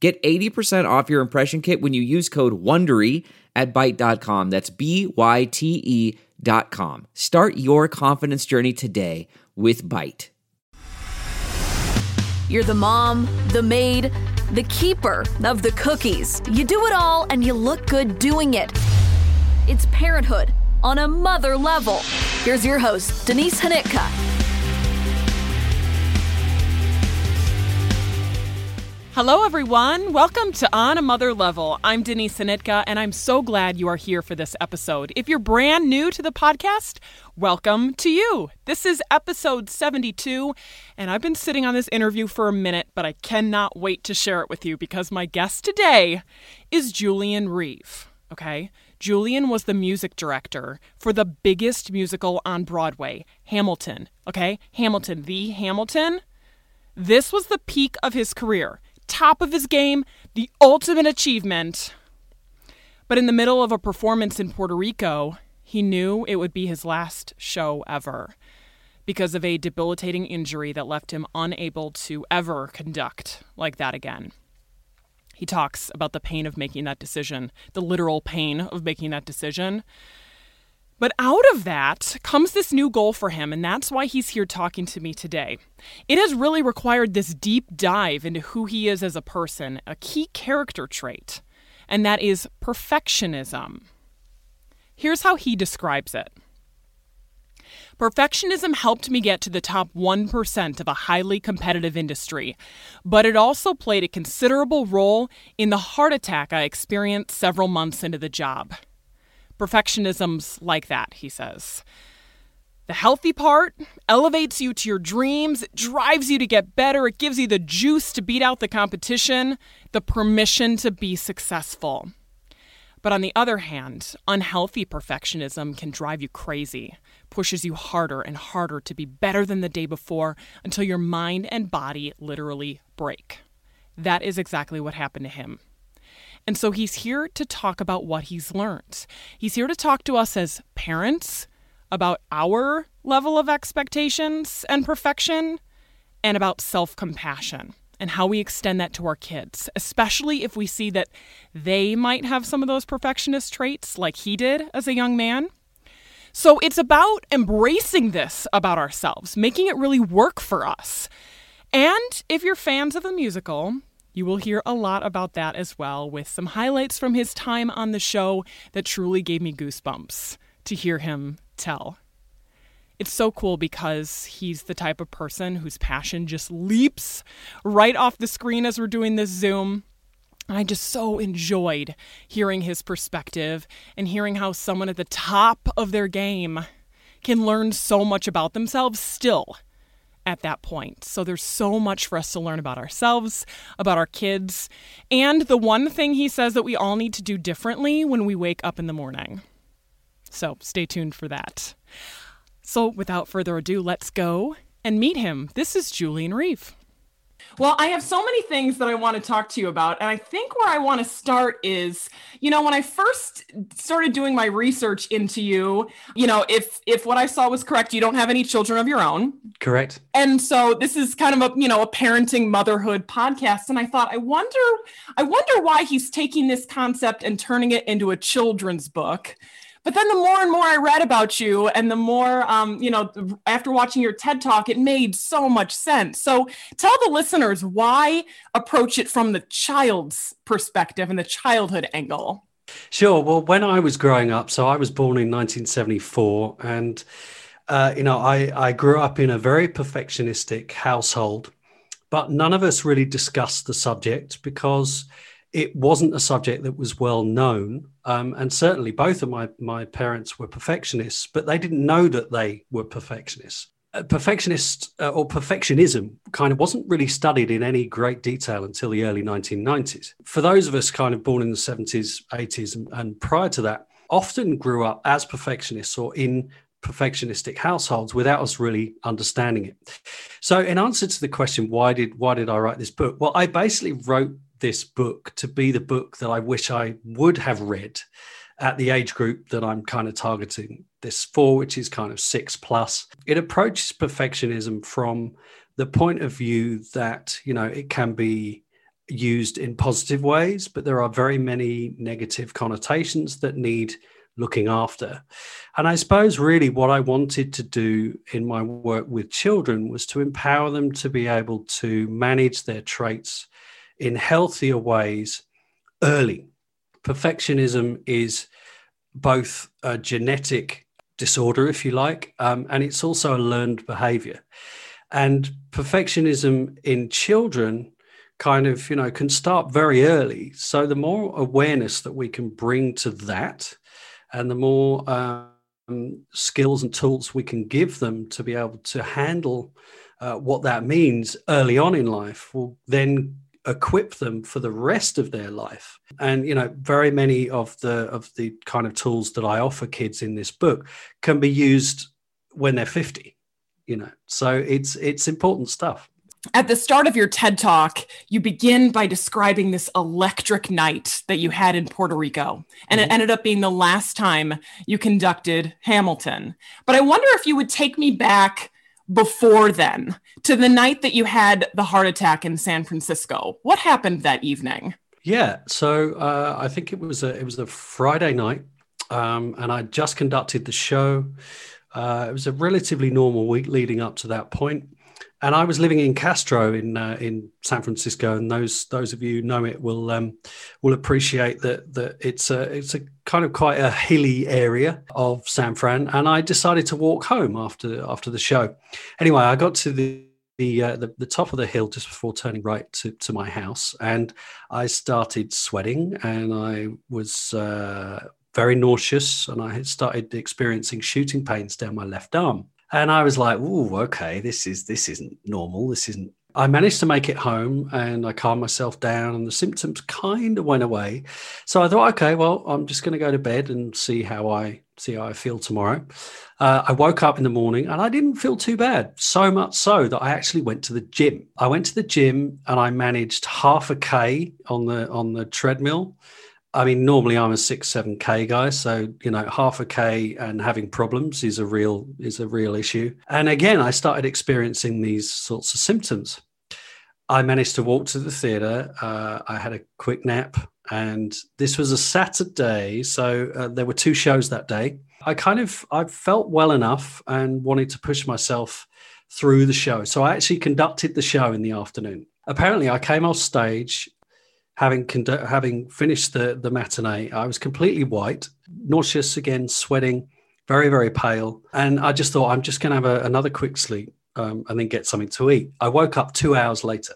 Get 80% off your impression kit when you use code WONDERY at Byte.com. That's Byte.com. Start your confidence journey today with Byte. You're the mom, the maid, the keeper of the cookies. You do it all and you look good doing it. It's parenthood on a mother level. Here's your host, Denise Sinitka. Hello, everyone. Welcome to On a Mother Level. I'm Denise Sinitka, and I'm so glad you are here for this episode. If you're brand new to the podcast, welcome to you. This is episode 72, and I've been sitting on this interview for a minute, but I cannot wait to share it with you because my guest today is Julian Reeve, okay? Julian was the music director for the biggest musical on Broadway, Hamilton, okay? Hamilton, the Hamilton. This was the peak of his career. Top of his game, the ultimate achievement. But in the middle of a performance in Puerto Rico, he knew it would be his last show ever because of a debilitating injury that left him unable to ever conduct like that again. He talks about the pain of making that decision, the literal pain of making that decision. But out of that comes this new goal for him, and that's why he's here talking to me today. It has really required this deep dive into who he is as a person, a key character trait, and that is perfectionism. Here's how he describes it. Perfectionism helped me get to the top 1% of a highly competitive industry, but it also played a considerable role in the heart attack I experienced several months into the job. Perfectionism's like that, he says. The healthy part elevates you to your dreams, it drives you to get better, it gives you the juice to beat out the competition, the permission to be successful. But on the other hand, unhealthy perfectionism can drive you crazy, pushes you harder and harder to be better than the day before until your mind and body literally break. That is exactly what happened to him. And so he's here to talk about what he's learned. He's here to talk to us as parents about our level of expectations and perfection and about self-compassion and how we extend that to our kids, especially if we see that they might have some of those perfectionist traits like he did as a young man. So it's about embracing this about ourselves, making it really work for us. And if you're fans of the musical, you will hear a lot about that as well, with some highlights from his time on the show that truly gave me goosebumps to hear him tell. It's so cool because he's the type of person whose passion just leaps right off the screen as we're doing this Zoom. I just so enjoyed hearing his perspective and hearing how someone at the top of their game can learn so much about themselves still at that point. So there's so much for us to learn about ourselves, about our kids, and the one thing he says that we all need to do differently when we wake up in the morning. So stay tuned for that. So without further ado, let's go and meet him. This is Julian Reeve. Well, I have so many things that I want to talk to you about. And I think where I want to start is, you know, when I first started doing my research into you, you know, if what I saw was correct, you don't have any children of your own. Correct. And so this is kind of a, you know, a parenting motherhood podcast. And I thought, I wonder why he's taking this concept and turning it into a children's book. But then the more and more I read about you and the more, you know, after watching your TED Talk, it made so much sense. So tell the listeners why approach it from the child's perspective and the childhood angle. Sure. Well, when I was growing up, so I was born in 1974 and, you know, I grew up in a very perfectionistic household, but none of us really discussed the subject because it wasn't a subject that was well known. And certainly both of my parents were perfectionists, but they didn't know that they were perfectionists. perfectionist or perfectionism kind of wasn't really studied in any great detail until the early 1990s. For those of us kind of born in the 70s, 80s, and prior to that, often grew up as perfectionists or in perfectionistic households without us really understanding it. So in answer to the question, why did I write this book? Well, I basically wrote this book to be the book that I wish I would have read at the age group that I'm kind of targeting this for, which is kind of 6+. It approaches perfectionism from the point of view that, you know, it can be used in positive ways, but there are very many negative connotations that need looking after. And I suppose really what I wanted to do in my work with children was to empower them to be able to manage their traits in healthier ways early. Perfectionism is both a genetic disorder, if you like, and it's also a learned behavior. And perfectionism in children kind of, you know, can start very early. So the more awareness that we can bring to that, and the more skills and tools we can give them to be able to handle what that means early on in life will then equip them for the rest of their life. And, you know, very many of the kind of tools that I offer kids in this book can be used when they're 50, you know, so it's important stuff. At the start of your TED Talk, you begin by describing this electric night that you had in Puerto Rico, and it ended up being the last time you conducted Hamilton. But I wonder if you would take me back before then to the night that you had the heart attack in San Francisco. What happened that evening? Yeah, so I think it was a Friday night, and I just conducted the show. It was a relatively normal week leading up to that point. And I was living in Castro in San Francisco, and those of you who know it will appreciate that it's a kind of quite a hilly area of San Fran. And I decided to walk home after the show. Anyway, I got to the top of the hill just before turning right to my house, and I started sweating, and I was very nauseous, and I had started experiencing shooting pains down my left arm. And I was like, "Ooh, okay, this isn't normal. This isn't." I managed to make it home, and I calmed myself down, and the symptoms kind of went away. So I thought, okay, well, I'm just going to go to bed and see how I feel tomorrow. I woke up in the morning, and I didn't feel too bad. So much so that I actually went to the gym. I went to the gym, and I managed half a K on the treadmill. I mean, normally I'm a 6-7K guy, so, you know, half a K and having problems is a real issue. And again, I started experiencing these sorts of symptoms. I managed to walk to the theatre. I had a quick nap, and this was a Saturday, so there were two shows that day. I felt well enough and wanted to push myself through the show, so I actually conducted the show in the afternoon. Apparently, I came off stage. Having finished the matinee, I was completely white, nauseous again, sweating, very, very pale. And I just thought, I'm just going to have another quick sleep and then get something to eat. I woke up 2 hours later.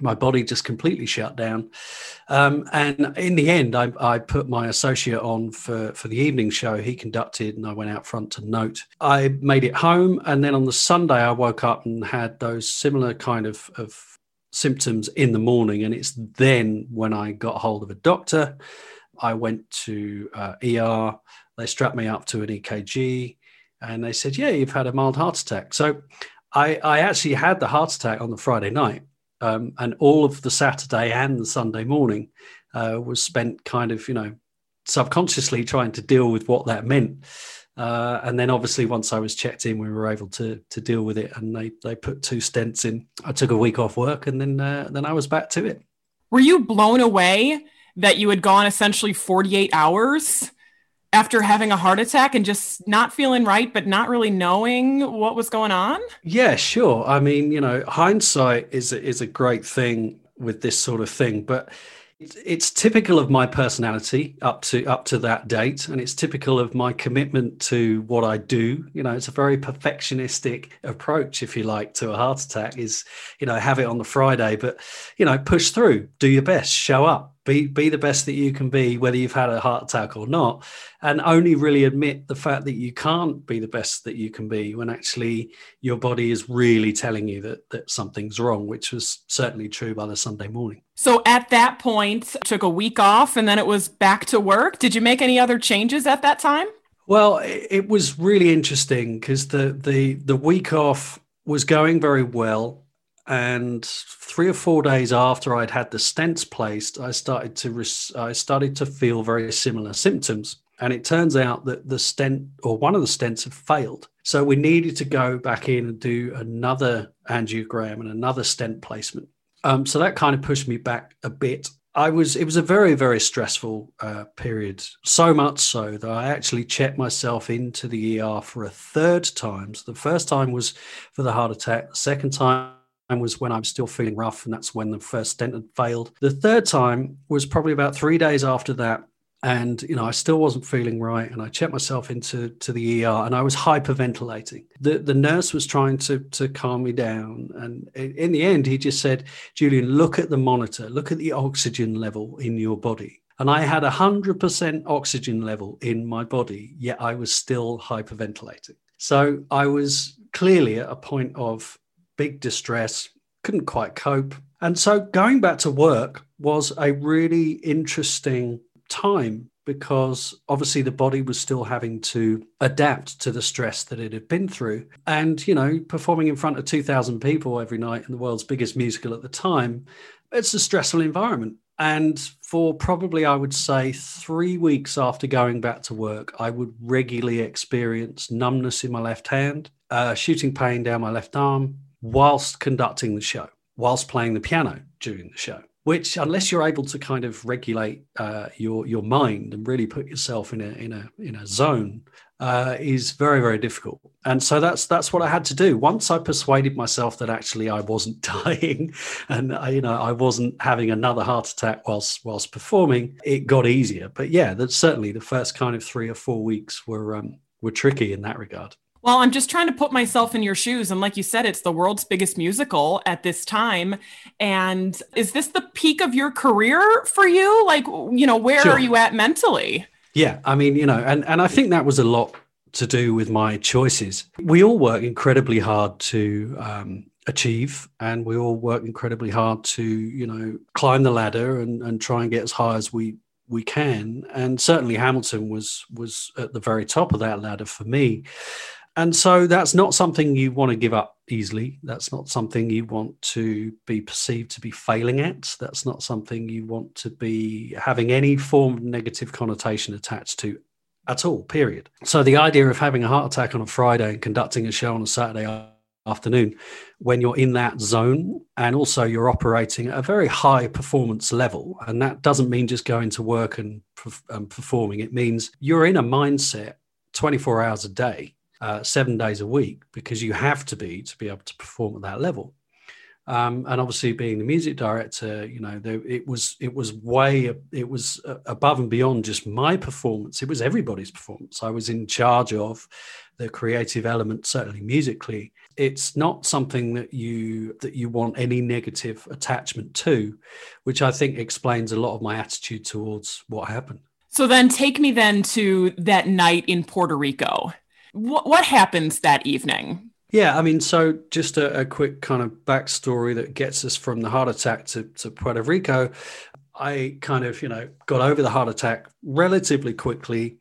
My body just completely shut down. And in the end, I put my associate on for the evening show. He conducted, and I went out front to note. I made it home. And then on the Sunday, I woke up and had those similar kind of symptoms in the morning, and it's then when I got hold of a doctor. I went to ER. They strapped me up to an EKG, and they said, "Yeah, you've had a mild heart attack." So I actually had the heart attack on the Friday night, and all of the Saturday and the Sunday morning was spent kind of, you know, subconsciously trying to deal with what that meant. And then obviously once I was checked in, we were able to deal with it, and they put 2 stents in. I took a week off work, and then I was back to it. Were you blown away that you had gone essentially 48 hours after having a heart attack and just not feeling right, but not really knowing what was going on? Yeah, sure. I mean, you know, hindsight is a great thing with this sort of thing, but it's typical of my personality up to that date, and it's typical of my commitment to what I do. You know, it's a very perfectionistic approach, if you like, to a heart attack is, you know, have it on the Friday, but, you know, push through, do your best, show up, Be the best that you can be, whether you've had a heart attack or not, and only really admit the fact that you can't be the best that you can be when actually your body is really telling you that something's wrong, which was certainly true by the Sunday morning. So at that point, took a week off and then it was back to work. Did you make any other changes at that time? Well, it was really interesting because the week off was going very well. And 3 or 4 days after I'd had the stents placed, I started to feel very similar symptoms. And it turns out that the stent or one of the stents had failed. So we needed to go back in and do another angiogram and another stent placement. So that kind of pushed me back a bit. It was a very, very stressful period, so much so that I actually checked myself into the ER for a third time. So the first time was for the heart attack. The second time was when I'm still feeling rough, and that's when the first stent had failed. The third time was probably about 3 days after that, and I still wasn't feeling right, and I checked myself into the ER, and I was hyperventilating. The nurse was trying to calm me down, and in the end he just said, "Julian, look at the monitor, look at the oxygen level in your body." And I had 100% oxygen level in my body, yet I was still hyperventilating. So I was clearly at a point of big distress, couldn't quite cope. And so going back to work was a really interesting time because obviously the body was still having to adapt to the stress that it had been through. And, performing in front of 2,000 people every night in the world's biggest musical at the time, it's a stressful environment. And for probably, I would say, 3 weeks after going back to work, I would regularly experience numbness in my left hand, shooting pain down my left arm, whilst conducting the show, whilst playing the piano during the show, which, unless you're able to kind of regulate your mind and really put yourself in a zone, is very, very difficult. And so that's what I had to do. Once I persuaded myself that actually I wasn't dying, and I wasn't having another heart attack whilst performing, it got easier. But yeah, that's certainly the first kind of 3 or 4 weeks were tricky in that regard. Well, I'm just trying to put myself in your shoes. And like you said, it's the world's biggest musical at this time. And is this the peak of your career for you? Like, where Sure. are you at mentally? Yeah. I mean, and I think that was a lot to do with my choices. We all work incredibly hard to achieve, and we all work incredibly hard to, climb the ladder and try and get as high as we can. And certainly Hamilton was at the very top of that ladder for me. And so that's not something you want to give up easily. That's not something you want to be perceived to be failing at. That's not something you want to be having any form of negative connotation attached to at all, period. So the idea of having a heart attack on a Friday and conducting a show on a Saturday afternoon, when you're in that zone, and also you're operating at a very high performance level, and that doesn't mean just going to work and performing. It means you're in a mindset 24 hours a day, 7 days a week, because you have to be able to perform at that level. And obviously, being the music director, it was above and beyond just my performance. It was everybody's performance. I was in charge of the creative element, certainly musically. It's not something that you want any negative attachment to, which I think explains a lot of my attitude towards what happened. So then take me then to that night in Puerto Rico. What happens that evening? Yeah, I mean, so just a quick kind of backstory that gets us from the heart attack to Puerto Rico. I kind of, got over the heart attack relatively quickly,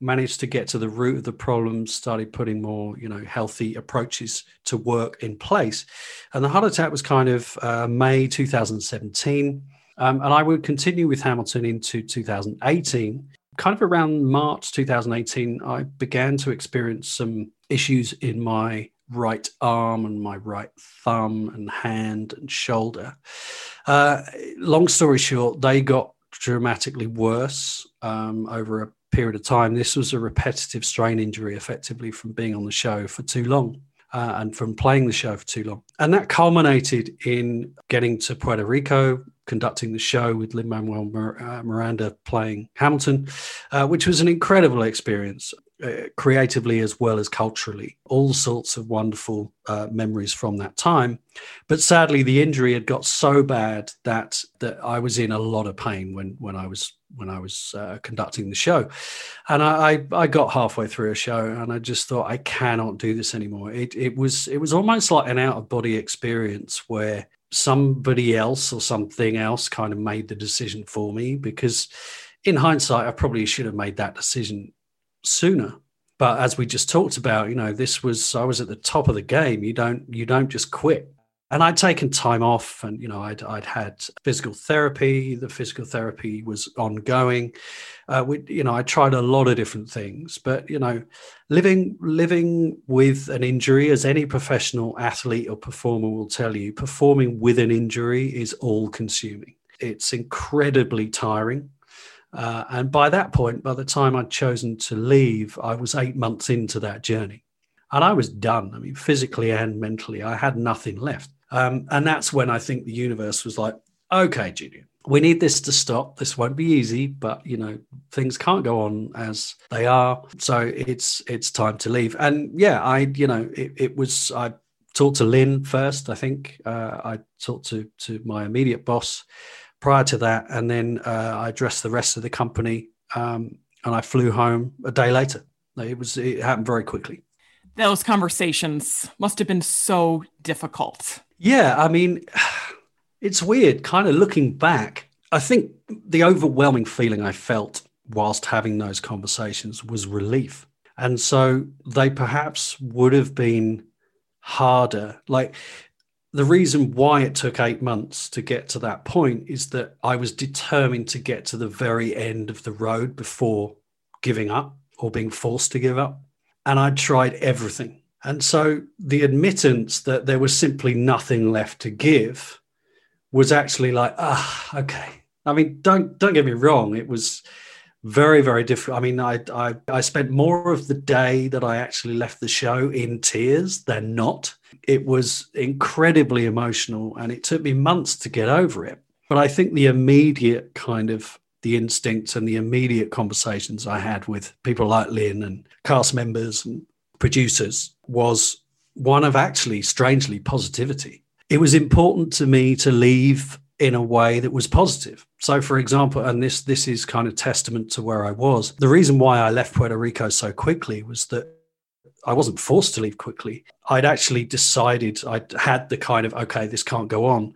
managed to get to the root of the problem, started putting more, healthy approaches to work in place. And the heart attack was kind of May 2017. And I would continue with Hamilton into 2018. Kind of around March 2018, I began to experience some issues in my right arm and my right thumb and hand and shoulder. Long story short, they got dramatically worse over a period of time. This was a repetitive strain injury, effectively, from being on the show for too long and from playing the show for too long. And that culminated in getting to Puerto Rico, conducting the show with Lin-Manuel Miranda playing Hamilton, which was an incredible experience. creatively as well as culturally, all sorts of wonderful memories from that time. But sadly, the injury had got so bad that I was in a lot of pain when I was conducting the show. And I got halfway through a show and I just thought, I cannot do this anymore. It was almost like an out-of-body experience where somebody else or something else kind of made the decision for me, because in hindsight, I probably should have made that decision sooner. But as we just talked about, I was at the top of the game. You don't just quit. And I'd taken time off, and I'd had physical therapy. The physical therapy was ongoing. I tried a lot of different things, but living with an injury, as any professional athlete or performer will tell you, performing with an injury is all-consuming. It's incredibly tiring. And by that point, by the time I'd chosen to leave, I was 8 months into that journey. And I was done. I mean, physically and mentally, I had nothing left. And that's when I think the universe was like, okay, Julian, we need this to stop. This won't be easy, but, things can't go on as they are. So it's time to leave. And yeah, I talked to Lynn first, I think. I talked to my immediate boss prior to that. And then I addressed the rest of the company, and I flew home a day later. It happened very quickly. Those conversations must have been so difficult. Yeah, I mean, it's weird, kind of looking back. I think the overwhelming feeling I felt whilst having those conversations was relief. And so they perhaps would have been harder. Like, the reason why it took 8 months to get to that point is that I was determined to get to the very end of the road before giving up or being forced to give up. And I tried everything. And so the admittance that there was simply nothing left to give was actually like, okay. I mean, don't get me wrong. It was very, very difficult. I mean, I spent more of the day that I actually left the show in tears than not. It was incredibly emotional, and it took me months to get over it. But I think the immediate kind of the instincts and the immediate conversations I had with people like Lynn and cast members and producers was one of actually strangely positivity. It was important to me to leave in a way that was positive. So for example, and this is kind of testament to where I was, the reason why I left Puerto Rico so quickly was that I wasn't forced to leave quickly. I'd actually decided, I had the kind of, okay, this can't go on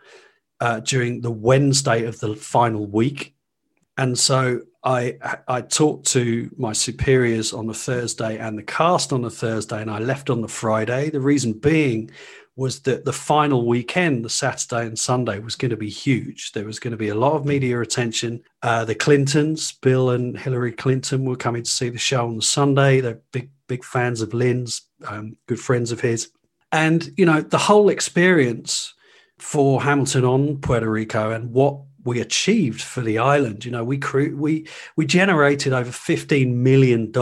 during the Wednesday of the final week. And so I talked to my superiors on the Thursday and the cast on the Thursday, and I left on the Friday. The reason being was that the final weekend, the Saturday and Sunday, was going to be huge. There was going to be a lot of media attention. The Clintons, Bill and Hillary Clinton, were coming to see the show on the Sunday. They're big fans of Lynn's, good friends of his. And, the whole experience for Hamilton on Puerto Rico and what we achieved for the island, we generated over $15 million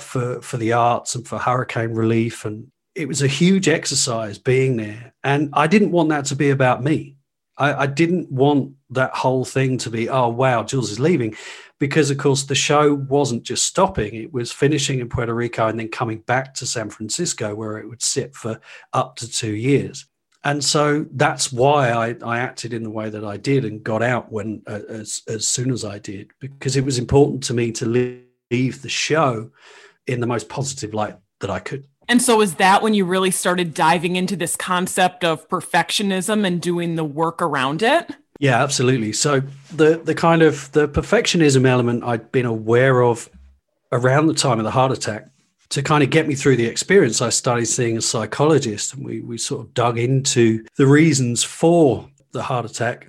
for the arts and for hurricane relief. And it was a huge exercise being there. And I didn't want that to be about me. I didn't want that whole thing to be, oh, wow, Jules is leaving. Because, of course, the show wasn't just stopping. It was finishing in Puerto Rico and then coming back to San Francisco, where it would sit for up to 2 years. And so that's why I acted in the way that I did and got out when as soon as I did, because it was important to me to leave the show in the most positive light that I could. And so is that when you really started diving into this concept of perfectionism and doing the work around it? Yeah, absolutely. So the kind of the perfectionism element I'd been aware of around the time of the heart attack. To kind of get me through the experience, I started seeing a psychologist, and we sort of dug into the reasons for the heart attack.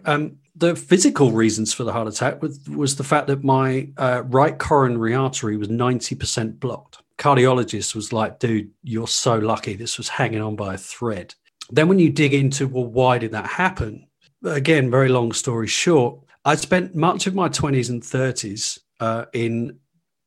The physical reasons for the heart attack was the fact that my right coronary artery was 90% blocked. Cardiologist was like, dude, you're so lucky. This was hanging on by a thread. Then when you dig into, well, why did that happen? Again, very long story short, I spent much of my 20s and 30s in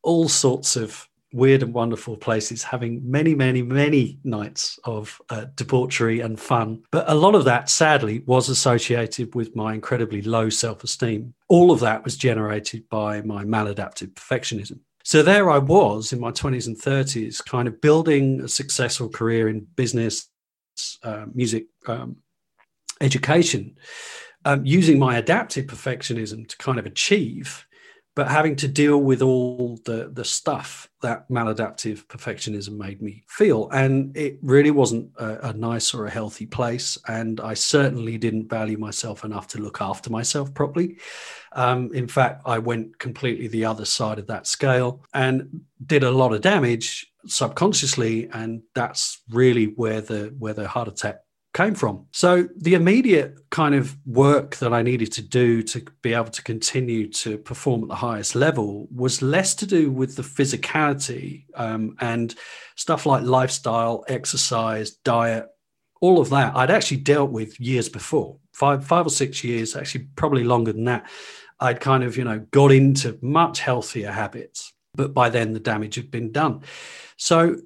all sorts of weird and wonderful places, having many, many, many nights of debauchery and fun. But a lot of that, sadly, was associated with my incredibly low self-esteem. All of that was generated by my maladaptive perfectionism. So there I was in my 20s and 30s, kind of building a successful career in business, music, education, using my adaptive perfectionism to kind of achieve, but having to deal with all the stuff that maladaptive perfectionism made me feel. And it really wasn't a nice or a healthy place. And I certainly didn't value myself enough to look after myself properly. In fact, I went completely the other side of that scale and did a lot of damage subconsciously. And that's really where the heart attack came from. So the immediate kind of work that I needed to do to be able to continue to perform at the highest level was less to do with the physicality and stuff like lifestyle, exercise, diet, all of that I'd actually dealt with years before, five or six years, actually probably longer than that. I'd kind of, got into much healthier habits, but by then the damage had been done. So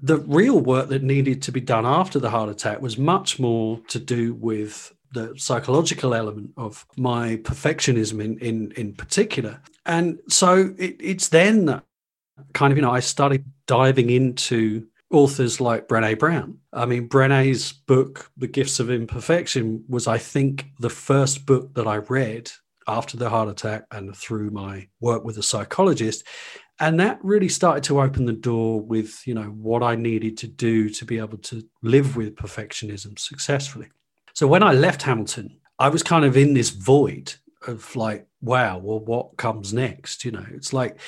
the real work that needed to be done after the heart attack was much more to do with the psychological element of my perfectionism in particular. And so it's then that kind of, I started diving into authors like Brené Brown. I mean, Brené's book, The Gifts of Imperfection, was, I think, the first book that I read after the heart attack and through my work with a psychologist. And that really started to open the door with, what I needed to do to be able to live with perfectionism successfully. So when I left Hamilton, I was kind of in this void of like, wow, well, what comes next? It's like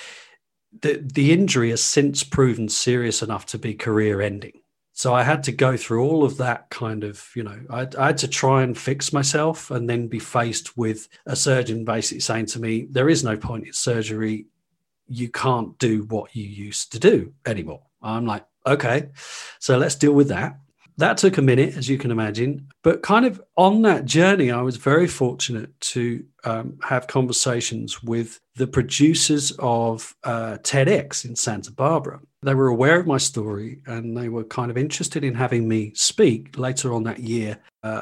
the injury has since proven serious enough to be career ending. So I had to go through all of that kind of, I had to try and fix myself and then be faced with a surgeon basically saying to me, there is no point in surgery. You can't do what you used to do anymore. I'm like, okay, so let's deal with that. That took a minute, as you can imagine. But kind of on that journey, I was very fortunate to have conversations with the producers of TEDx in Santa Barbara. They were aware of my story and they were kind of interested in having me speak later on that year,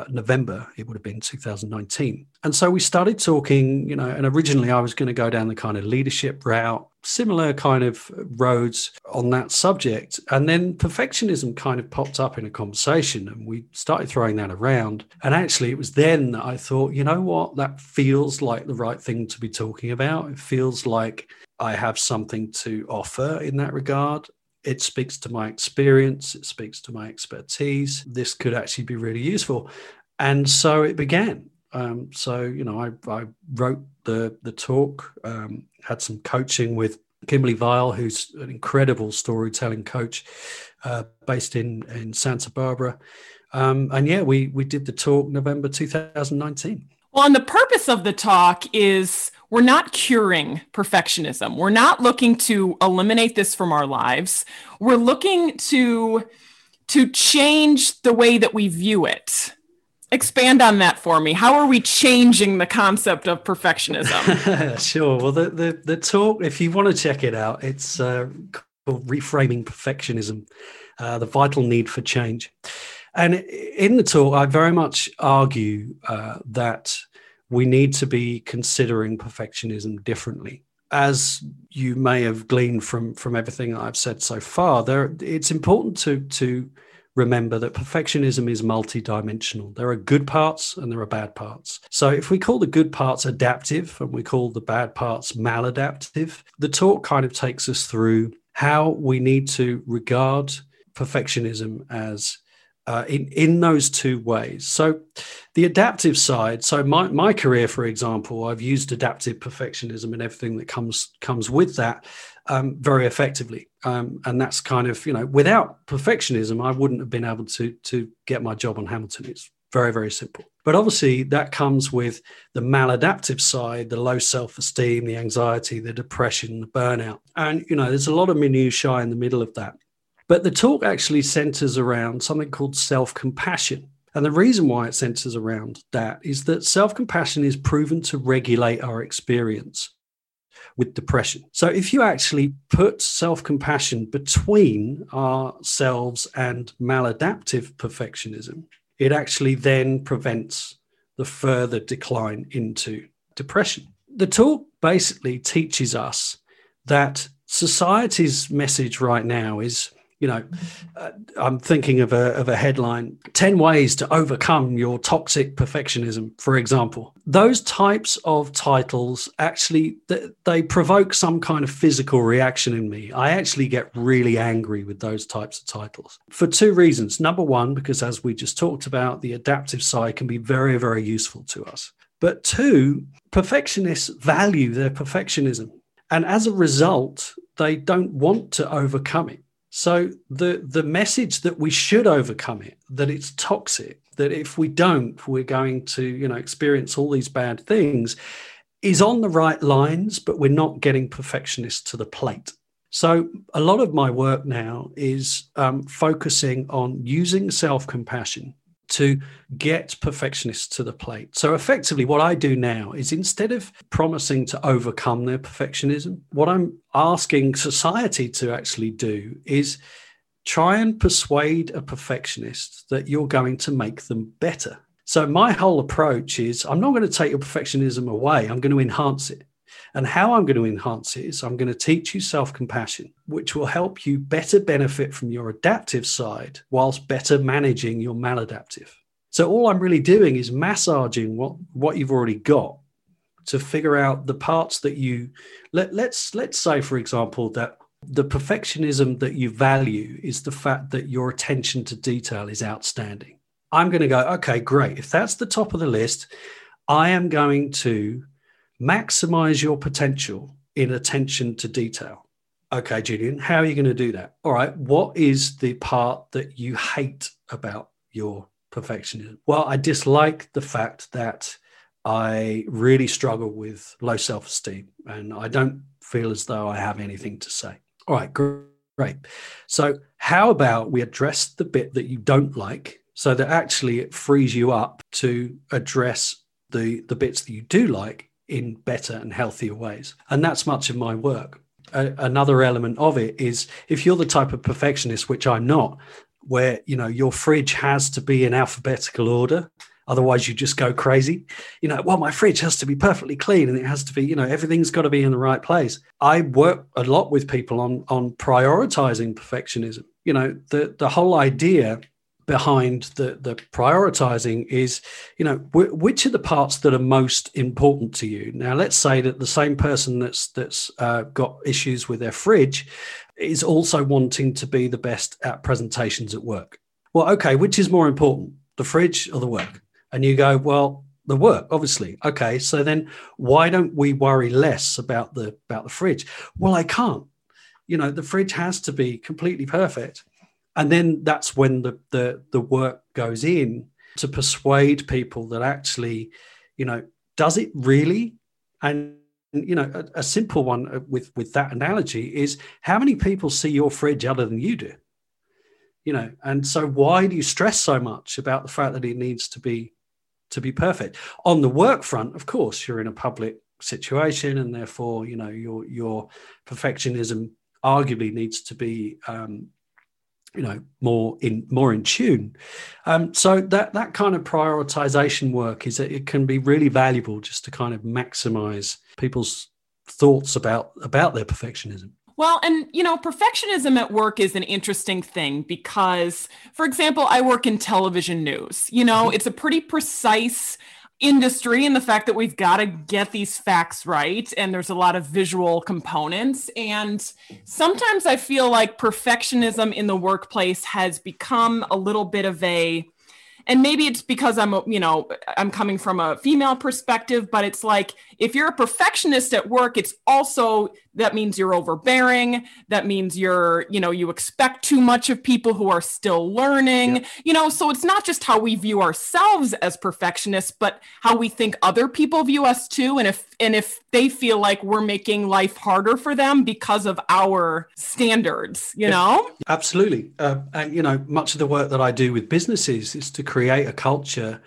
November, it would have been 2019. And so we started talking, and originally I was going to go down the kind of leadership route, similar kind of roads on that subject. And then perfectionism kind of popped up in a conversation and we started throwing that around. And actually it was then that I thought, you know what, that feels like the right thing to be talking about. It feels like I have something to offer in that regard. It speaks to my experience. It speaks to my expertise. This could actually be really useful. And so it began. I wrote the talk, had some coaching with Kimberley Vile, who's an incredible storytelling coach based in Santa Barbara. We did the talk November 2019. Well, and the purpose of the talk is we're not curing perfectionism. We're not looking to eliminate this from our lives. We're looking to change the way that we view it. Expand on that for me. How are we changing the concept of perfectionism? Sure. Well, the talk, if you want to check it out, it's called Reframing Perfectionism, The Vital Need for Change. And in the talk, I very much argue that we need to be considering perfectionism differently. As you may have gleaned from everything I've said so far, it's important to remember that perfectionism is multidimensional. There are good parts and there are bad parts. So if we call the good parts adaptive and we call the bad parts maladaptive, the talk kind of takes us through how we need to regard perfectionism as in those two ways. So the adaptive side, so my career, for example, I've used adaptive perfectionism and everything that comes with that very effectively. And that's kind of, without perfectionism, I wouldn't have been able to get my job on Hamilton. It's very, very simple. But obviously that comes with the maladaptive side, the low self-esteem, the anxiety, the depression, the burnout. And, there's a lot of minutiae in the middle of that. But the talk actually centers around something called self-compassion. And the reason why it centers around that is that self-compassion is proven to regulate our experience with depression. So if you actually put self-compassion between ourselves and maladaptive perfectionism, it actually then prevents the further decline into depression. The talk basically teaches us that society's message right now is, you know, I'm thinking of a headline, 10 ways to overcome your toxic perfectionism, for example. Those types of titles actually, they provoke some kind of physical reaction in me. I actually get really angry with those types of titles for two reasons. Number one, because as we just talked about, the adaptive side can be very, very useful to us. But two, perfectionists value their perfectionism. And as a result, they don't want to overcome it. So the message that we should overcome it, that it's toxic, that if we don't, we're going to, you know, experience all these bad things, is on the right lines, but we're not getting perfectionists to the plate. So a lot of my work now is focusing on using self-compassion to get perfectionists to the plate. So effectively what I do now is, instead of promising to overcome their perfectionism, what I'm asking society to actually do is try and persuade a perfectionist that you're going to make them better. So my whole approach is, I'm not going to take your perfectionism away, I'm going to enhance it. And how I'm going to enhance it is, I'm going to teach you self-compassion, which will help you better benefit from your adaptive side whilst better managing your maladaptive. So all I'm really doing is massaging what you've already got to figure out the parts that you, let's say, for example, that the perfectionism that you value is the fact that your attention to detail is outstanding. I'm going to go, okay, great. If that's the top of the list, I am going to maximize your potential in attention to detail. Okay, Julian, how are you going to do that? All right, what is the part that you hate about your perfectionism? Well, I dislike the fact that I really struggle with low self-esteem and I don't feel as though I have anything to say. All right, great. So how about we address the bit that you don't like, so that actually it frees you up to address the bits that you do like in better and healthier ways. And that's much of my work. Another element of it is, if you're the type of perfectionist, which I'm not, where, you know, your fridge has to be in alphabetical order, otherwise you just go crazy. You know, well, my fridge has to be perfectly clean and it has to be, you know, everything's got to be in the right place. I work a lot with people on prioritizing perfectionism. You know, the whole idea behind the prioritizing is, you know, which are the parts that are most important to you. Now, let's say that the same person that's got issues with their fridge is also wanting to be the best at presentations at work. Well, okay, which is more important, the fridge or the work? And you go, well, the work, obviously. Okay, so then why don't we worry less about the fridge? Well, I can't. You know, the fridge has to be completely perfect. And then that's when the work goes in to persuade people that actually, you know, does it really? And, you know, a simple one with that analogy is, how many people see your fridge other than you do? You know, and so why do you stress so much about the fact that it needs to be perfect? On the work front, of course, you're in a public situation and therefore, you know, your perfectionism arguably needs to be you know, more in tune. So that kind of prioritization work is, it can be really valuable just to kind of maximize people's thoughts about their perfectionism. Well, and, you know, perfectionism at work is an interesting thing because, for example, I work in television news. You know, it's a pretty precise industry, and the fact that we've got to get these facts right, and there's a lot of visual components. And sometimes I feel like perfectionism in the workplace has become a little bit of and maybe it's because I'm coming from a female perspective, but it's like, if you're a perfectionist at work, it's also, that means you're overbearing. That means you expect too much of people who are still learning, yeah. You know, so it's not just how we view ourselves as perfectionists, but how we think other people view us too. And if they feel like we're making life harder for them because of our standards, you know? Absolutely. And, you know, much of the work that I do with businesses is to create a culture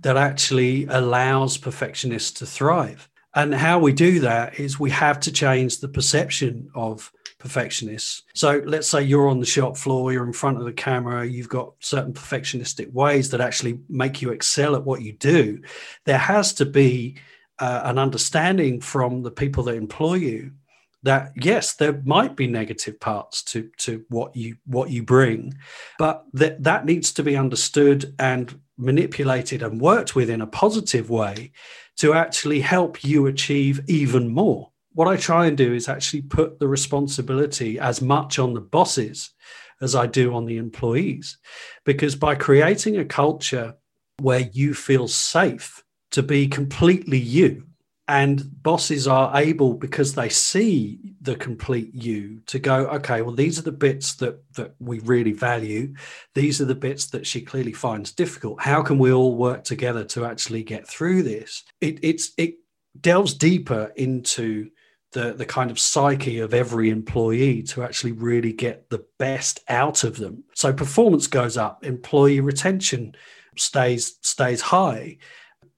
that actually allows perfectionists to thrive. And how we do that is, we have to change the perception of perfectionists. So let's say you're on the shop floor, you're in front of the camera, you've got certain perfectionistic ways that actually make you excel at what you do. There has to be an understanding from the people that employ you that yes, there might be negative parts to what you bring, but that needs to be understood and manipulated and worked with in a positive way to actually help you achieve even more. What I try and do is actually put the responsibility as much on the bosses as I do on the employees, because by creating a culture where you feel safe to be completely you, and bosses are able, because they see the complete you, to go, okay, well, these are the bits that we really value. These are the bits that she clearly finds difficult. How can we all work together to actually get through this? It delves deeper into the kind of psyche of every employee to actually really get the best out of them. So performance goes up, employee retention stays high.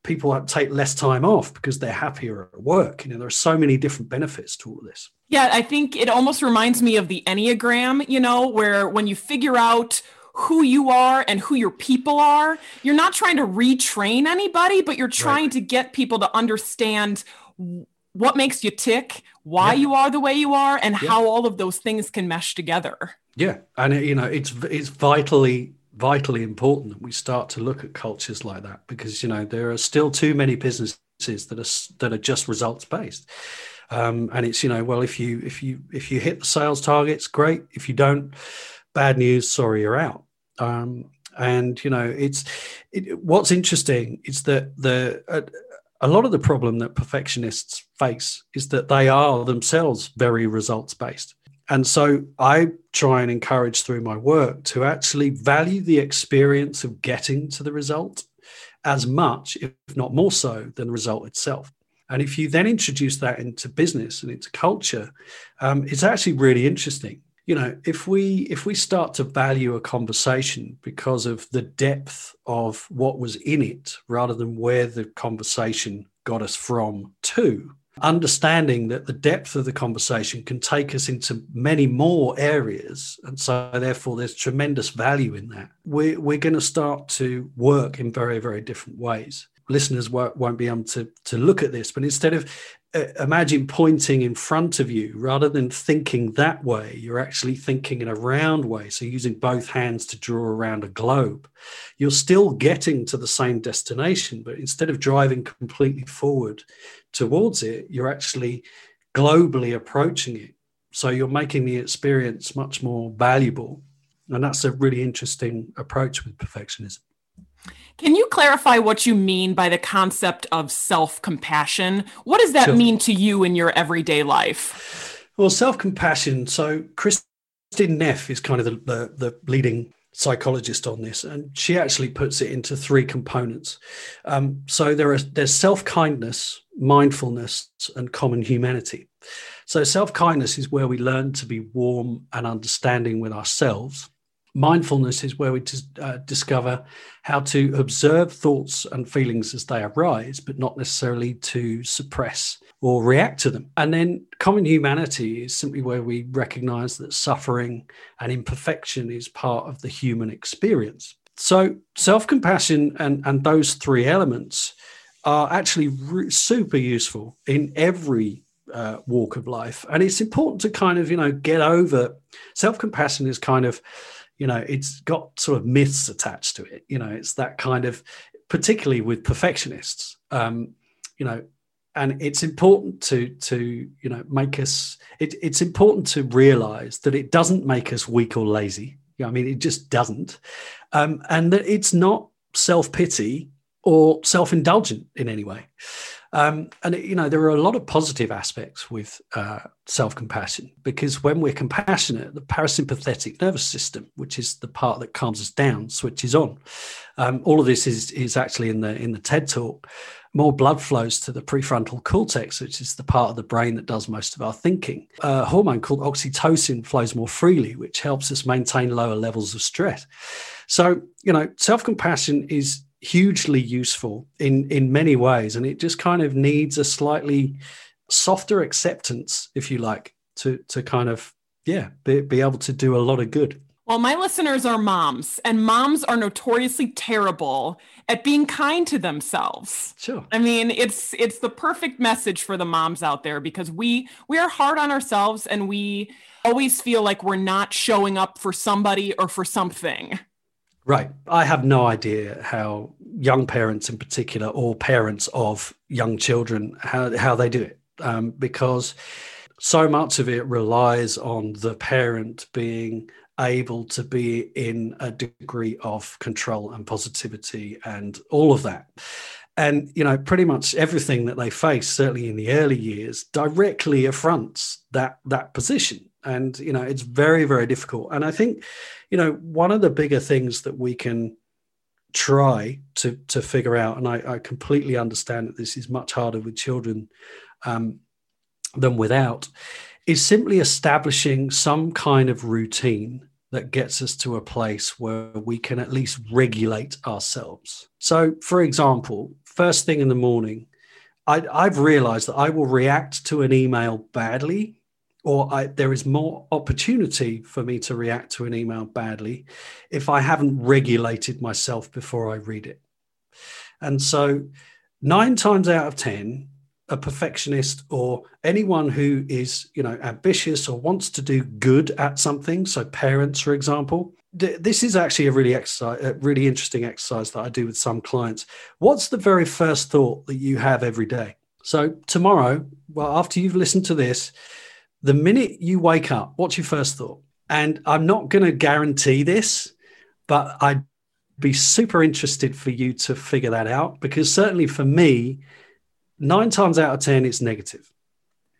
People take less time off because they're happier at work. There are so many different benefits to all of this. Yeah, I think it almost reminds me of the Enneagram, where when you figure out who you are and who your people are, you're not trying to retrain anybody, but you're trying to get people to understand what makes you tick, why you are the way you are, and how all of those things can mesh together. Yeah, and it's vitally important that we start to look at cultures like that, because there are still too many businesses that are just results based, and it's well, if you hit the sales targets, great. If you don't, bad news, sorry, you're out. And what's interesting is that a lot of the problem that perfectionists face is that they are themselves very results based. And so I try and encourage through my work to actually value the experience of getting to the result as much, if not more so, than the result itself. And if you then introduce that into business and into culture, it's actually really interesting. If we start to value a conversation because of the depth of what was in it rather than where the conversation got us from to, understanding that the depth of the conversation can take us into many more areas, and so therefore there's tremendous value in that, we're going to start to work in very, very different ways. Listeners won't be able to look at this, but instead of imagine pointing in front of you, rather than thinking that way, you're actually thinking in a round way, so using both hands to draw around a globe. You're still getting to the same destination, but instead of driving completely forward towards it, you're actually globally approaching it. So you're making the experience much more valuable. And that's a really interesting approach with perfectionism. Can you clarify what you mean by the concept of self-compassion? What does that mean to you in your everyday life? Well, self-compassion. So Kristin Neff is kind of the leading psychologist on this, and she actually puts it into three components. So there's self-kindness, mindfulness, and common humanity. So self-kindness is where we learn to be warm and understanding with ourselves. Mindfulness is where we discover how to observe thoughts and feelings as they arise, but not necessarily to suppress or react to them. And then common humanity is simply where we recognize that suffering and imperfection is part of the human experience. So self-compassion and those three elements are actually super useful in every walk of life. And it's important to kind of, get over. Self-compassion is kind of, it's got sort of myths attached to it. It's that kind of, particularly with perfectionists, and it's important to make us, it's important to realize that it doesn't make us weak or lazy. It just doesn't. And that it's not self-pity or self-indulgent in any way. And there are a lot of positive aspects with self-compassion, because when we're compassionate, the parasympathetic nervous system, which is the part that calms us down, switches on. All of this is actually in the TED talk. More blood flows to the prefrontal cortex, which is the part of the brain that does most of our thinking. A hormone called oxytocin flows more freely, which helps us maintain lower levels of stress. So, self-compassion is hugely useful in many ways, and it just kind of needs a slightly softer acceptance, if you like, to kind of be able to do a lot of good. Well, my listeners are moms, and moms are notoriously terrible at being kind to themselves. Sure. I mean, it's the perfect message for the moms out there, because we are hard on ourselves, and we always feel like we're not showing up for somebody or for something. Right. I have no idea how young parents in particular, or parents of young children, how they do it, because so much of it relies on the parent being able to be in a degree of control and positivity and all of that. And, you know, pretty much everything that they face, certainly in the early years, directly affronts that position. And, you know, it's very, very difficult. And I think, you know, one of the bigger things that we can try to figure out, and I completely understand that this is much harder with children than without, is simply establishing some kind of routine that gets us to a place where we can at least regulate ourselves. So, for example, first thing in the morning, I've realized that I will react to an email badly, or there is more opportunity for me to react to an email badly if I haven't regulated myself before I read it. And so 9 times out of 10, a perfectionist or anyone who is, you know, ambitious or wants to do good at something. So parents, for example, this is actually a really interesting exercise that I do with some clients. What's the very first thought that you have every day? So tomorrow, well, after you've listened to this, the minute you wake up, what's your first thought? And I'm not going to guarantee this, but I'd be super interested for you to figure that out, because certainly for me, 9 times out of 10, it's negative.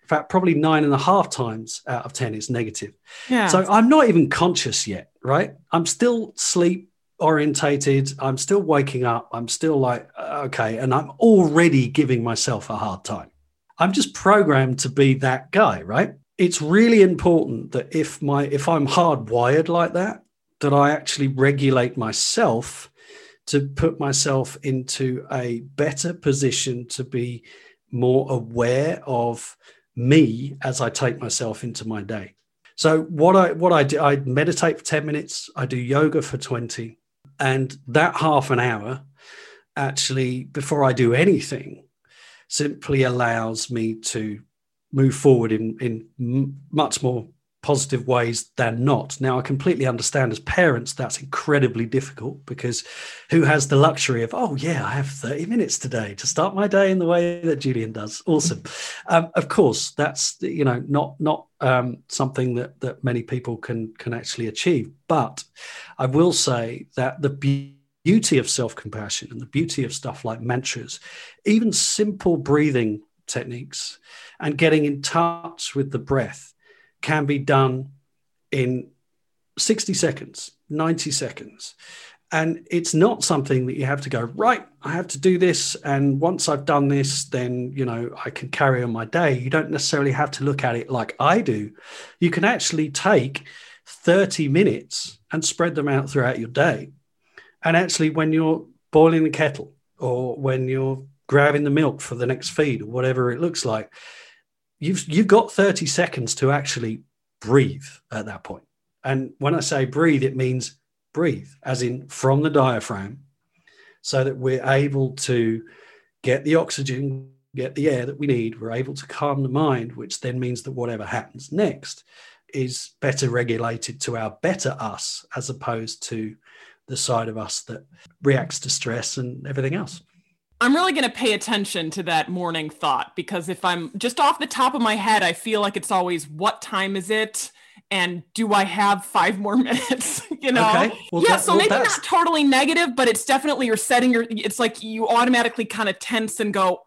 In fact, probably 9.5 times out of 10, it's negative. Yeah. So I'm not even conscious yet, right? I'm still sleep orientated. I'm still waking up. I'm still like, okay. And I'm already giving myself a hard time. I'm just programmed to be that guy, right? It's really important that if I'm hardwired like that, that I actually regulate myself to put myself into a better position to be more aware of me as I take myself into my day. So what I do, I meditate for 10 minutes, I do yoga for 20, and that half an hour actually, before I do anything, simply allows me to move forward in much more positive ways than not. Now, I completely understand as parents that's incredibly difficult, because who has the luxury of, oh yeah, I have 30 minutes today to start my day in the way that Julian does. Awesome. Of course, that's, you know, not something that many people can actually achieve. But I will say that the beauty of self-compassion and the beauty of stuff like mantras, even simple breathing techniques and getting in touch with the breath, can be done in 60 seconds, 90 seconds. And it's not something that you have to go, right, I have to do this. And once I've done this, then, you know, I can carry on my day. You don't necessarily have to look at it like I do. You can actually take 30 minutes and spread them out throughout your day. And actually, when you're boiling the kettle or when you're grabbing the milk for the next feed or whatever it looks like, You've got 30 seconds to actually breathe at that point. And when I say breathe, it means breathe, as in from the diaphragm, so that we're able to get the oxygen, get the air that we need. We're able to calm the mind, which then means that whatever happens next is better regulated to our better us, as opposed to the side of us that reacts to stress and everything else. I'm really going to pay attention to that morning thought, because if I'm just off the top of my head, I feel like it's always, what time is it? And do I have 5 more minutes? You know? Okay. Well, yeah. So maybe not totally negative, but it's definitely it's like you automatically kind of tense and go,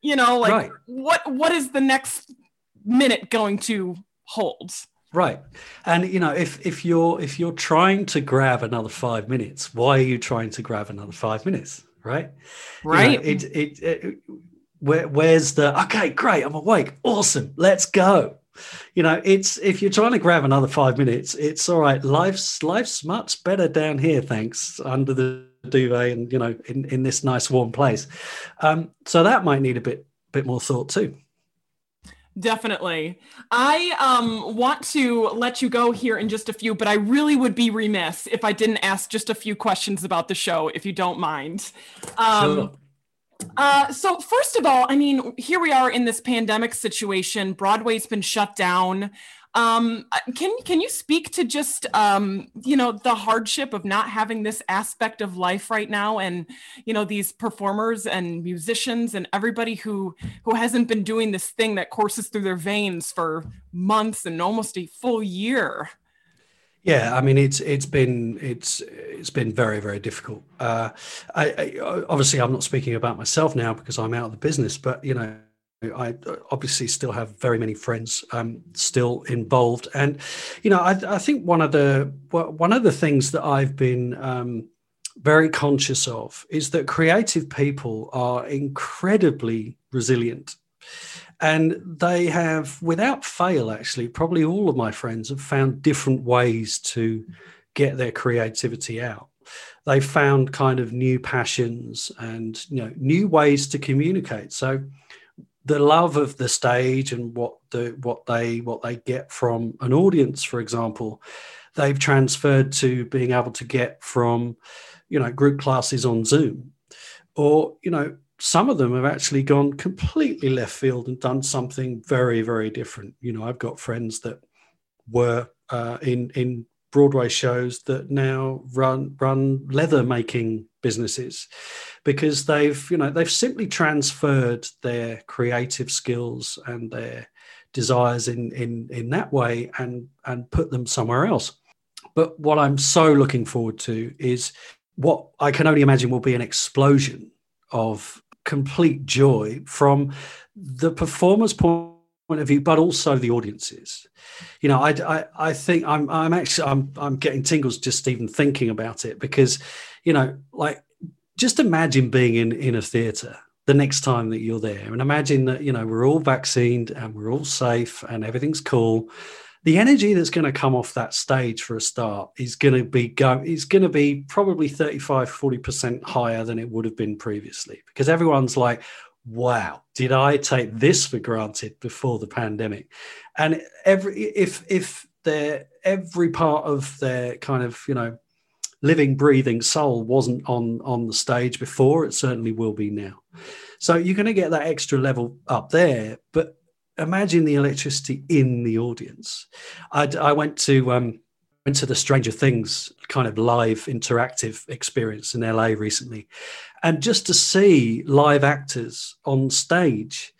you know, like right. What is the next minute going to hold? Right. And, you know, if you're trying to grab another 5 minutes, why are you trying to grab another 5 minutes? Right. You know, where's the, okay, great, I'm awake. Awesome. Let's go. You know, it's, if you're trying to grab another 5 minutes, it's all right. Life's much better down here. Thanks. Under the duvet and, you know, in this nice warm place. So that might need a bit more thought too. Definitely. I want to let you go here in just a few, but I really would be remiss if I didn't ask just a few questions about the show, if you don't mind. Sure. So first of all, I mean, here we are in this pandemic situation. Broadway's been shut down. Can you speak to just, you know, the hardship of not having this aspect of life right now, and, you know, these performers and musicians and everybody who hasn't been doing this thing that courses through their veins for months and almost a full year? Yeah, I mean, it's been very, very difficult. I obviously, I'm not speaking about myself now because I'm out of the business, but, you know, I obviously still have very many friends still involved, and, you know, I think one of the things that I've been very conscious of is that creative people are incredibly resilient, and they have, without fail, actually, probably all of my friends have found different ways to get their creativity out. They found kind of new passions and, you know, new ways to communicate. So the love of the stage and what they get from an audience, for example, they've transferred to being able to get from, you know, group classes on Zoom, or, you know, some of them have actually gone completely left field and done something very, very different. You know, I've got friends that were in Broadway shows that now run leather making businesses, because they've simply transferred their creative skills and their desires in that way and put them somewhere else. But what I'm so looking forward to is what I can only imagine will be an explosion of complete joy from the performer's point of view, but also the audiences. You know, I think I'm actually getting tingles just even thinking about it, because, you know, like, just imagine being in a theatre the next time that you're there, and imagine that, you know, we're all vaccinated and we're all safe and everything's cool. The energy that's going to come off that stage for a start is going to be probably 35-40% higher than it would have been previously, because everyone's like, wow, did I take this for granted before the pandemic? And every part of their kind of, you know, living, breathing soul wasn't on the stage before, it certainly will be now. So you're going to get that extra level up there, but imagine the electricity in the audience. I went to the Stranger Things kind of live interactive experience in LA recently, and just to see live actors on stage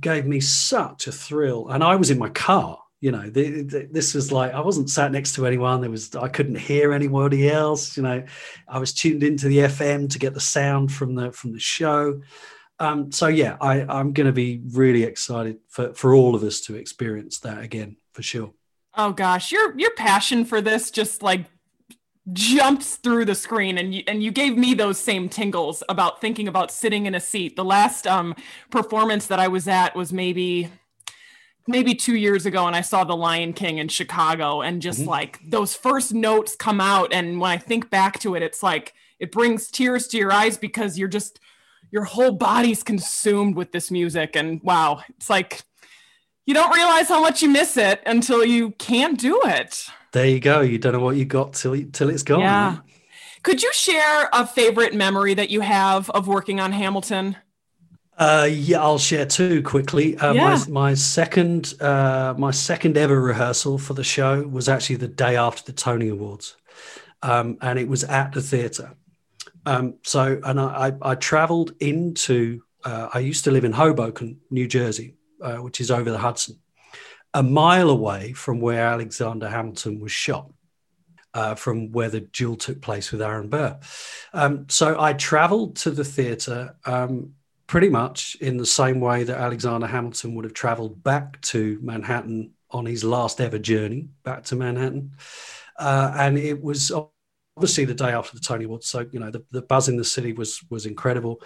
gave me such a thrill. And I was in my car. You know, this was like, I wasn't sat next to anyone. I couldn't hear anybody else. You know, I was tuned into the FM to get the sound from the show. So yeah, I'm going to be really excited for all of us to experience that again, for sure. Oh gosh, your passion for this just like jumps through the screen, and you gave me those same tingles about thinking about sitting in a seat. The last performance that I was at was maybe 2 years ago, and I saw The Lion King in Chicago, and just like those first notes come out. And when I think back to it, it's like, it brings tears to your eyes, because you're just, your whole body's consumed with this music. And wow, it's like, you don't realize how much you miss it until you can't do it. There you go. You don't know what you got till it's gone. Yeah. Right? Could you share a favorite memory that you have of working on Hamilton? Yeah, I'll share two quickly. My second ever rehearsal for the show was actually the day after the Tony Awards, and it was at the theatre. I travelled into. I used to live in Hoboken, New Jersey, which is over the Hudson, a mile away from where Alexander Hamilton was shot. From where the duel took place with Aaron Burr. So I travelled to the theatre. Pretty much in the same way that Alexander Hamilton would have traveled back to Manhattan on his last ever journey back to Manhattan. And it was obviously the day after the Tony Awards. So, you know, the buzz in the city was incredible.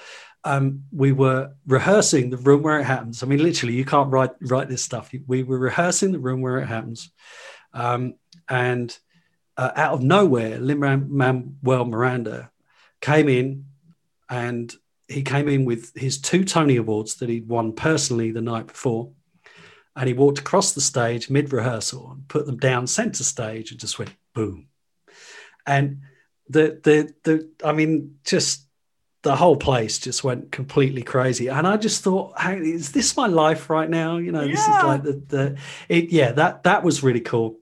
We were rehearsing the room where it happens. I mean, literally, you can't write this stuff. We were rehearsing the room where it happens. And out of nowhere, Lin-Manuel Miranda came in, and he came in with his two Tony Awards that he'd won personally the night before, And he walked across the stage mid-rehearsal and put them down center stage and just went boom. And I mean, just the whole place just went completely crazy. And I just thought, hey, is this my life right now? You know, yeah. This is like that was really cool.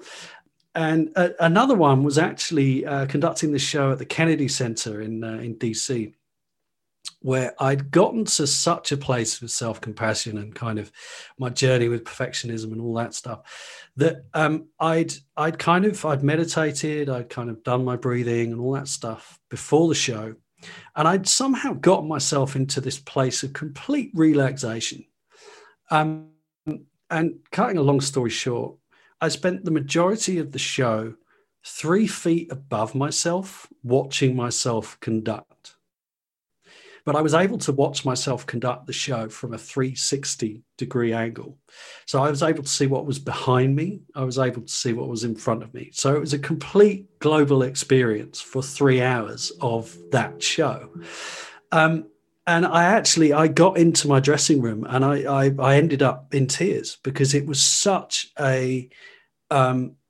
And another one was actually conducting this show at the Kennedy Center in DC, where I'd gotten to such a place of self-compassion and kind of my journey with perfectionism and all that stuff that I'd meditated, I'd kind of done my breathing and all that stuff before the show. And I'd somehow gotten myself into this place of complete relaxation. And cutting a long story short, I spent the majority of the show 3 feet above myself, watching myself conduct. But I was able to watch myself conduct the show from a 360-degree angle. So I was able to see what was behind me. I was able to see what was in front of me. So it was a complete global experience for 3 hours of that show. And I got into my dressing room and I ended up in tears because it was such a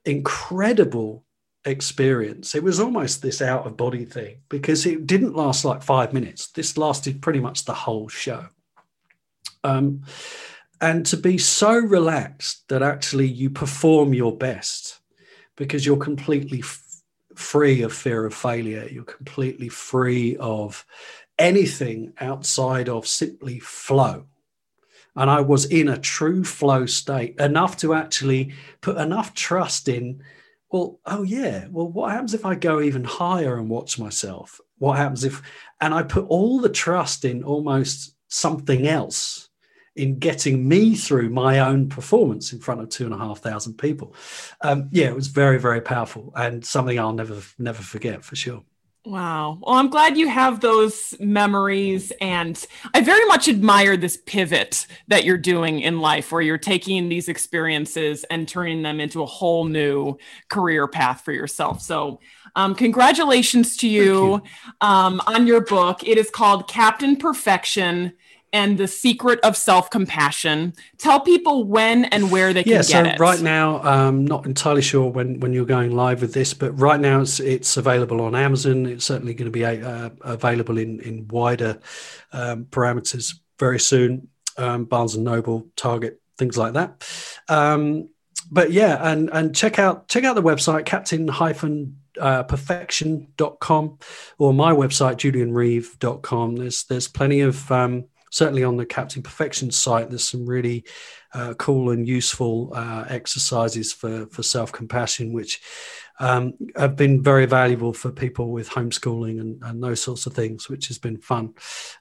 incredible experience. It was almost this out of body thing because it didn't last like 5 minutes. This lasted pretty much the whole show. And to be so relaxed that actually you perform your best because you're completely free of fear of failure. You're completely free of anything outside of simply flow. And I was in a true flow state, enough to actually put enough trust in, what happens if I go even higher and watch myself? What happens if, and I put all the trust in almost something else in getting me through my own performance in front of 2,500 people. It was very, very powerful and something I'll never forget for sure. Wow. Well, I'm glad you have those memories. And I very much admire this pivot that you're doing in life where you're taking these experiences and turning them into a whole new career path for yourself. So congratulations to you, on your book. It is called Captain Perfection and the Secret of Self-Compassion. Tell people when and where they can get it. Yeah, so right now, I'm not entirely sure when you're going live with this, but right now it's available on Amazon. It's certainly going to be available in wider parameters very soon, Barnes & Noble, Target, things like that. And check out the website, captain-perfection.com, or my website, julianreeve.com. There's plenty of... certainly on the Captain Perfection site, there's some really cool and useful exercises for self-compassion, which have been very valuable for people with homeschooling and those sorts of things, which has been fun.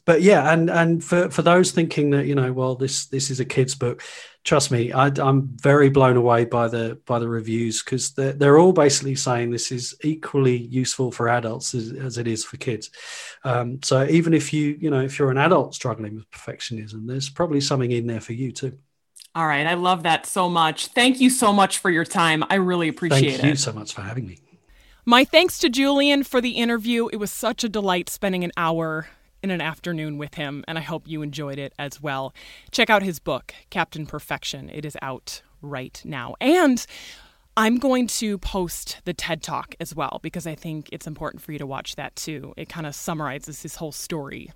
But and for those thinking that, this is a kid's book, trust me, I'm very blown away by the reviews because they're all basically saying this is equally useful for adults as it is for kids. So even if if you're an adult struggling with perfectionism, there's probably something in there for you too. All right. I love that so much. Thank you so much for your time. I really appreciate it. Thank you so much for having me. My thanks to Julian for the interview. It was such a delight spending an hour in an afternoon with him, and I hope you enjoyed it as well. Check out his book, Captain Perfection. It is out right now. And I'm going to post the TED Talk as well because I think it's important for you to watch that too. It kind of summarizes his whole story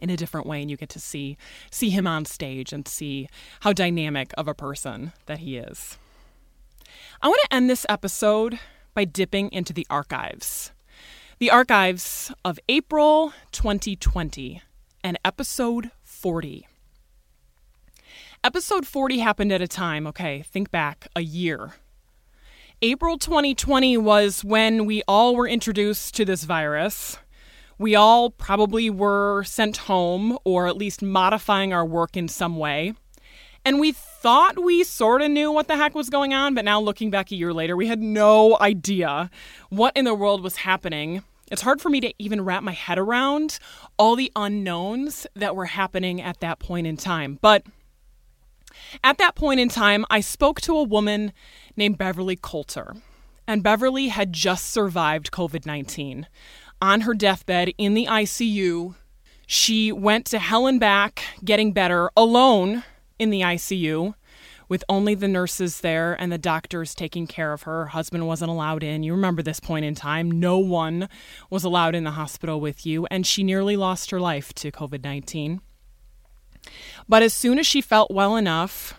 in a different way, and you get to see him on stage and see how dynamic of a person that he is. I want to end this episode by dipping into the archives. The archives of April 2020 and episode 40. Episode 40 happened at a time, okay, think back a year. April 2020 was when we all were introduced to this virus. We all probably were sent home or at least modifying our work in some way. And we thought we sort of knew what the heck was going on, but now looking back a year later, we had no idea what in the world was happening. It's hard for me to even wrap my head around all the unknowns that were happening at that point in time. But at that point in time, I spoke to a woman named Beverly Coulter, and Beverly had just survived COVID-19. On her deathbed in the ICU, she went to hell and back, getting better alone in the ICU with only the nurses there and the doctors taking care of her. Her husband wasn't allowed in. You remember this point in time. No one was allowed in the hospital with you, and she nearly lost her life to COVID-19. But as soon as she felt well enough,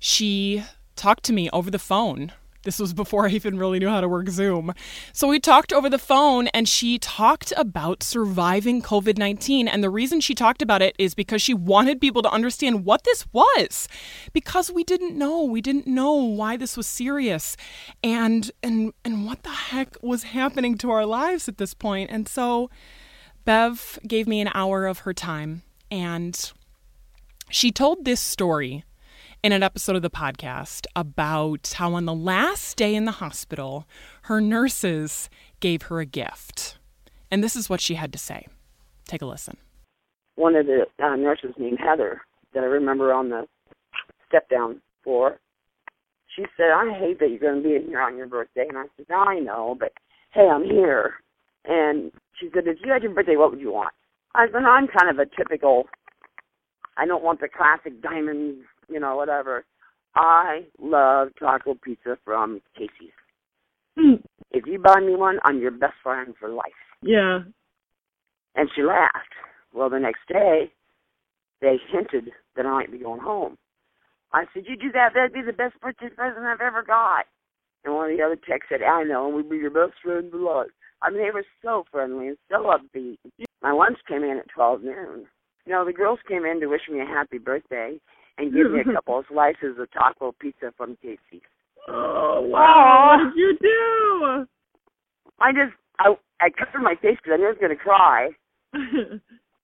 she talked to me over the phone. This was before I even really knew how to work Zoom. So we talked over the phone, and she talked about surviving COVID-19. And the reason she talked about it is because she wanted people to understand what this was, because we didn't know. We didn't know why this was serious and what the heck was happening to our lives at this point. And so Bev gave me an hour of her time, and she told this story in an episode of the podcast about how on the last day in the hospital, her nurses gave her a gift. And this is what she had to say. Take a listen. One of the nurses named Heather that I remember on the step-down floor, she said, "I hate that you're going to be in here on your birthday." And I said, "I know, but hey, I'm here." And she said, "If you had your birthday, what would you want?" I said, "I'm kind of a typical, I don't want the classic diamonds, you know, whatever. I love taco pizza from Casey's. If you buy me one, I'm your best friend for life." Yeah. And she laughed. Well, the next day, they hinted that I might be going home. I said, "You do that, that'd be the best birthday present I've ever got." And one of the other techs said, "I know, and we'd be your best friend for life." I mean, they were so friendly and so upbeat. My lunch came in at 12 noon. You know, the girls came in to wish me a happy birthday and give me a couple of slices of taco pizza from Casey's. Oh, wow. Aww. What did you do? I covered my face because I knew I was going to cry.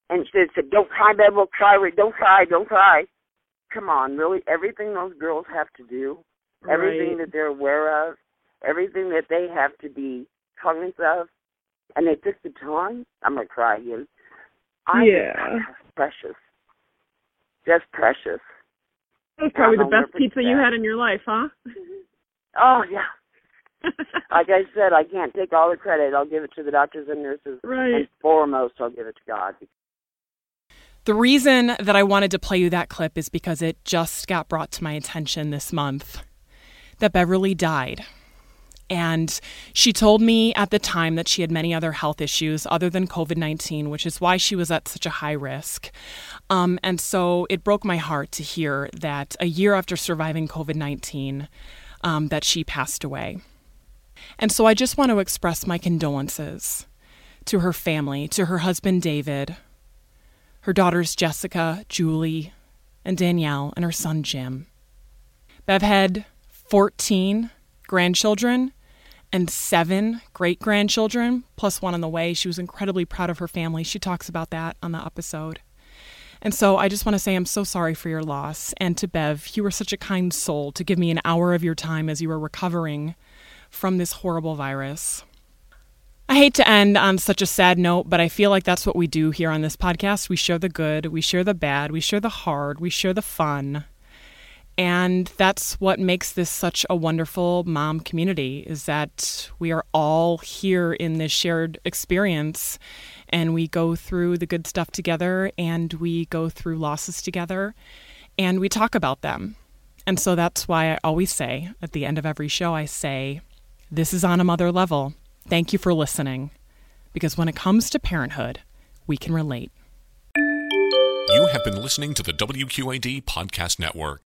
And she said, "Don't cry, Bev, we'll cry. Don't cry, don't cry." Come on, really, everything those girls have to do, everything that they're aware of, everything that they have to be cognizant of, and they took the time. I'm going to cry again. Yeah. Precious. Just precious. That was probably the best pizza you had in your life, huh? Oh, yeah. Like I said, I can't take all the credit. I'll give it to the doctors and nurses. Right. And foremost, I'll give it to God. The reason that I wanted to play you that clip is because it just got brought to my attention this month that Beverly died. And she told me at the time that she had many other health issues other than COVID-19, which is why she was at such a high risk. And so it broke my heart to hear that a year after surviving COVID-19, that she passed away. And so I just want to express my condolences to her family, to her husband, David, her daughters, Jessica, Julie, and Danielle, and her son, Jim. Bev had 14 grandchildren and 7 great-grandchildren, plus one on the way. She was incredibly proud of her family. She talks about that on the episode. And so I just want to say I'm so sorry for your loss. And to Bev, you were such a kind soul to give me an hour of your time as you were recovering from this horrible virus. I hate to end on such a sad note, but I feel like that's what we do here on this podcast. We share the good, we share the bad, we share the hard, we share the fun. And that's what makes this such a wonderful mom community, is that we are all here in this shared experience, and we go through the good stuff together, and we go through losses together, and we talk about them. And so that's why I always say at the end of every show, I say, this is on a mother level. Thank you for listening, because when it comes to parenthood, we can relate. You have been listening to the WQAD Podcast Network.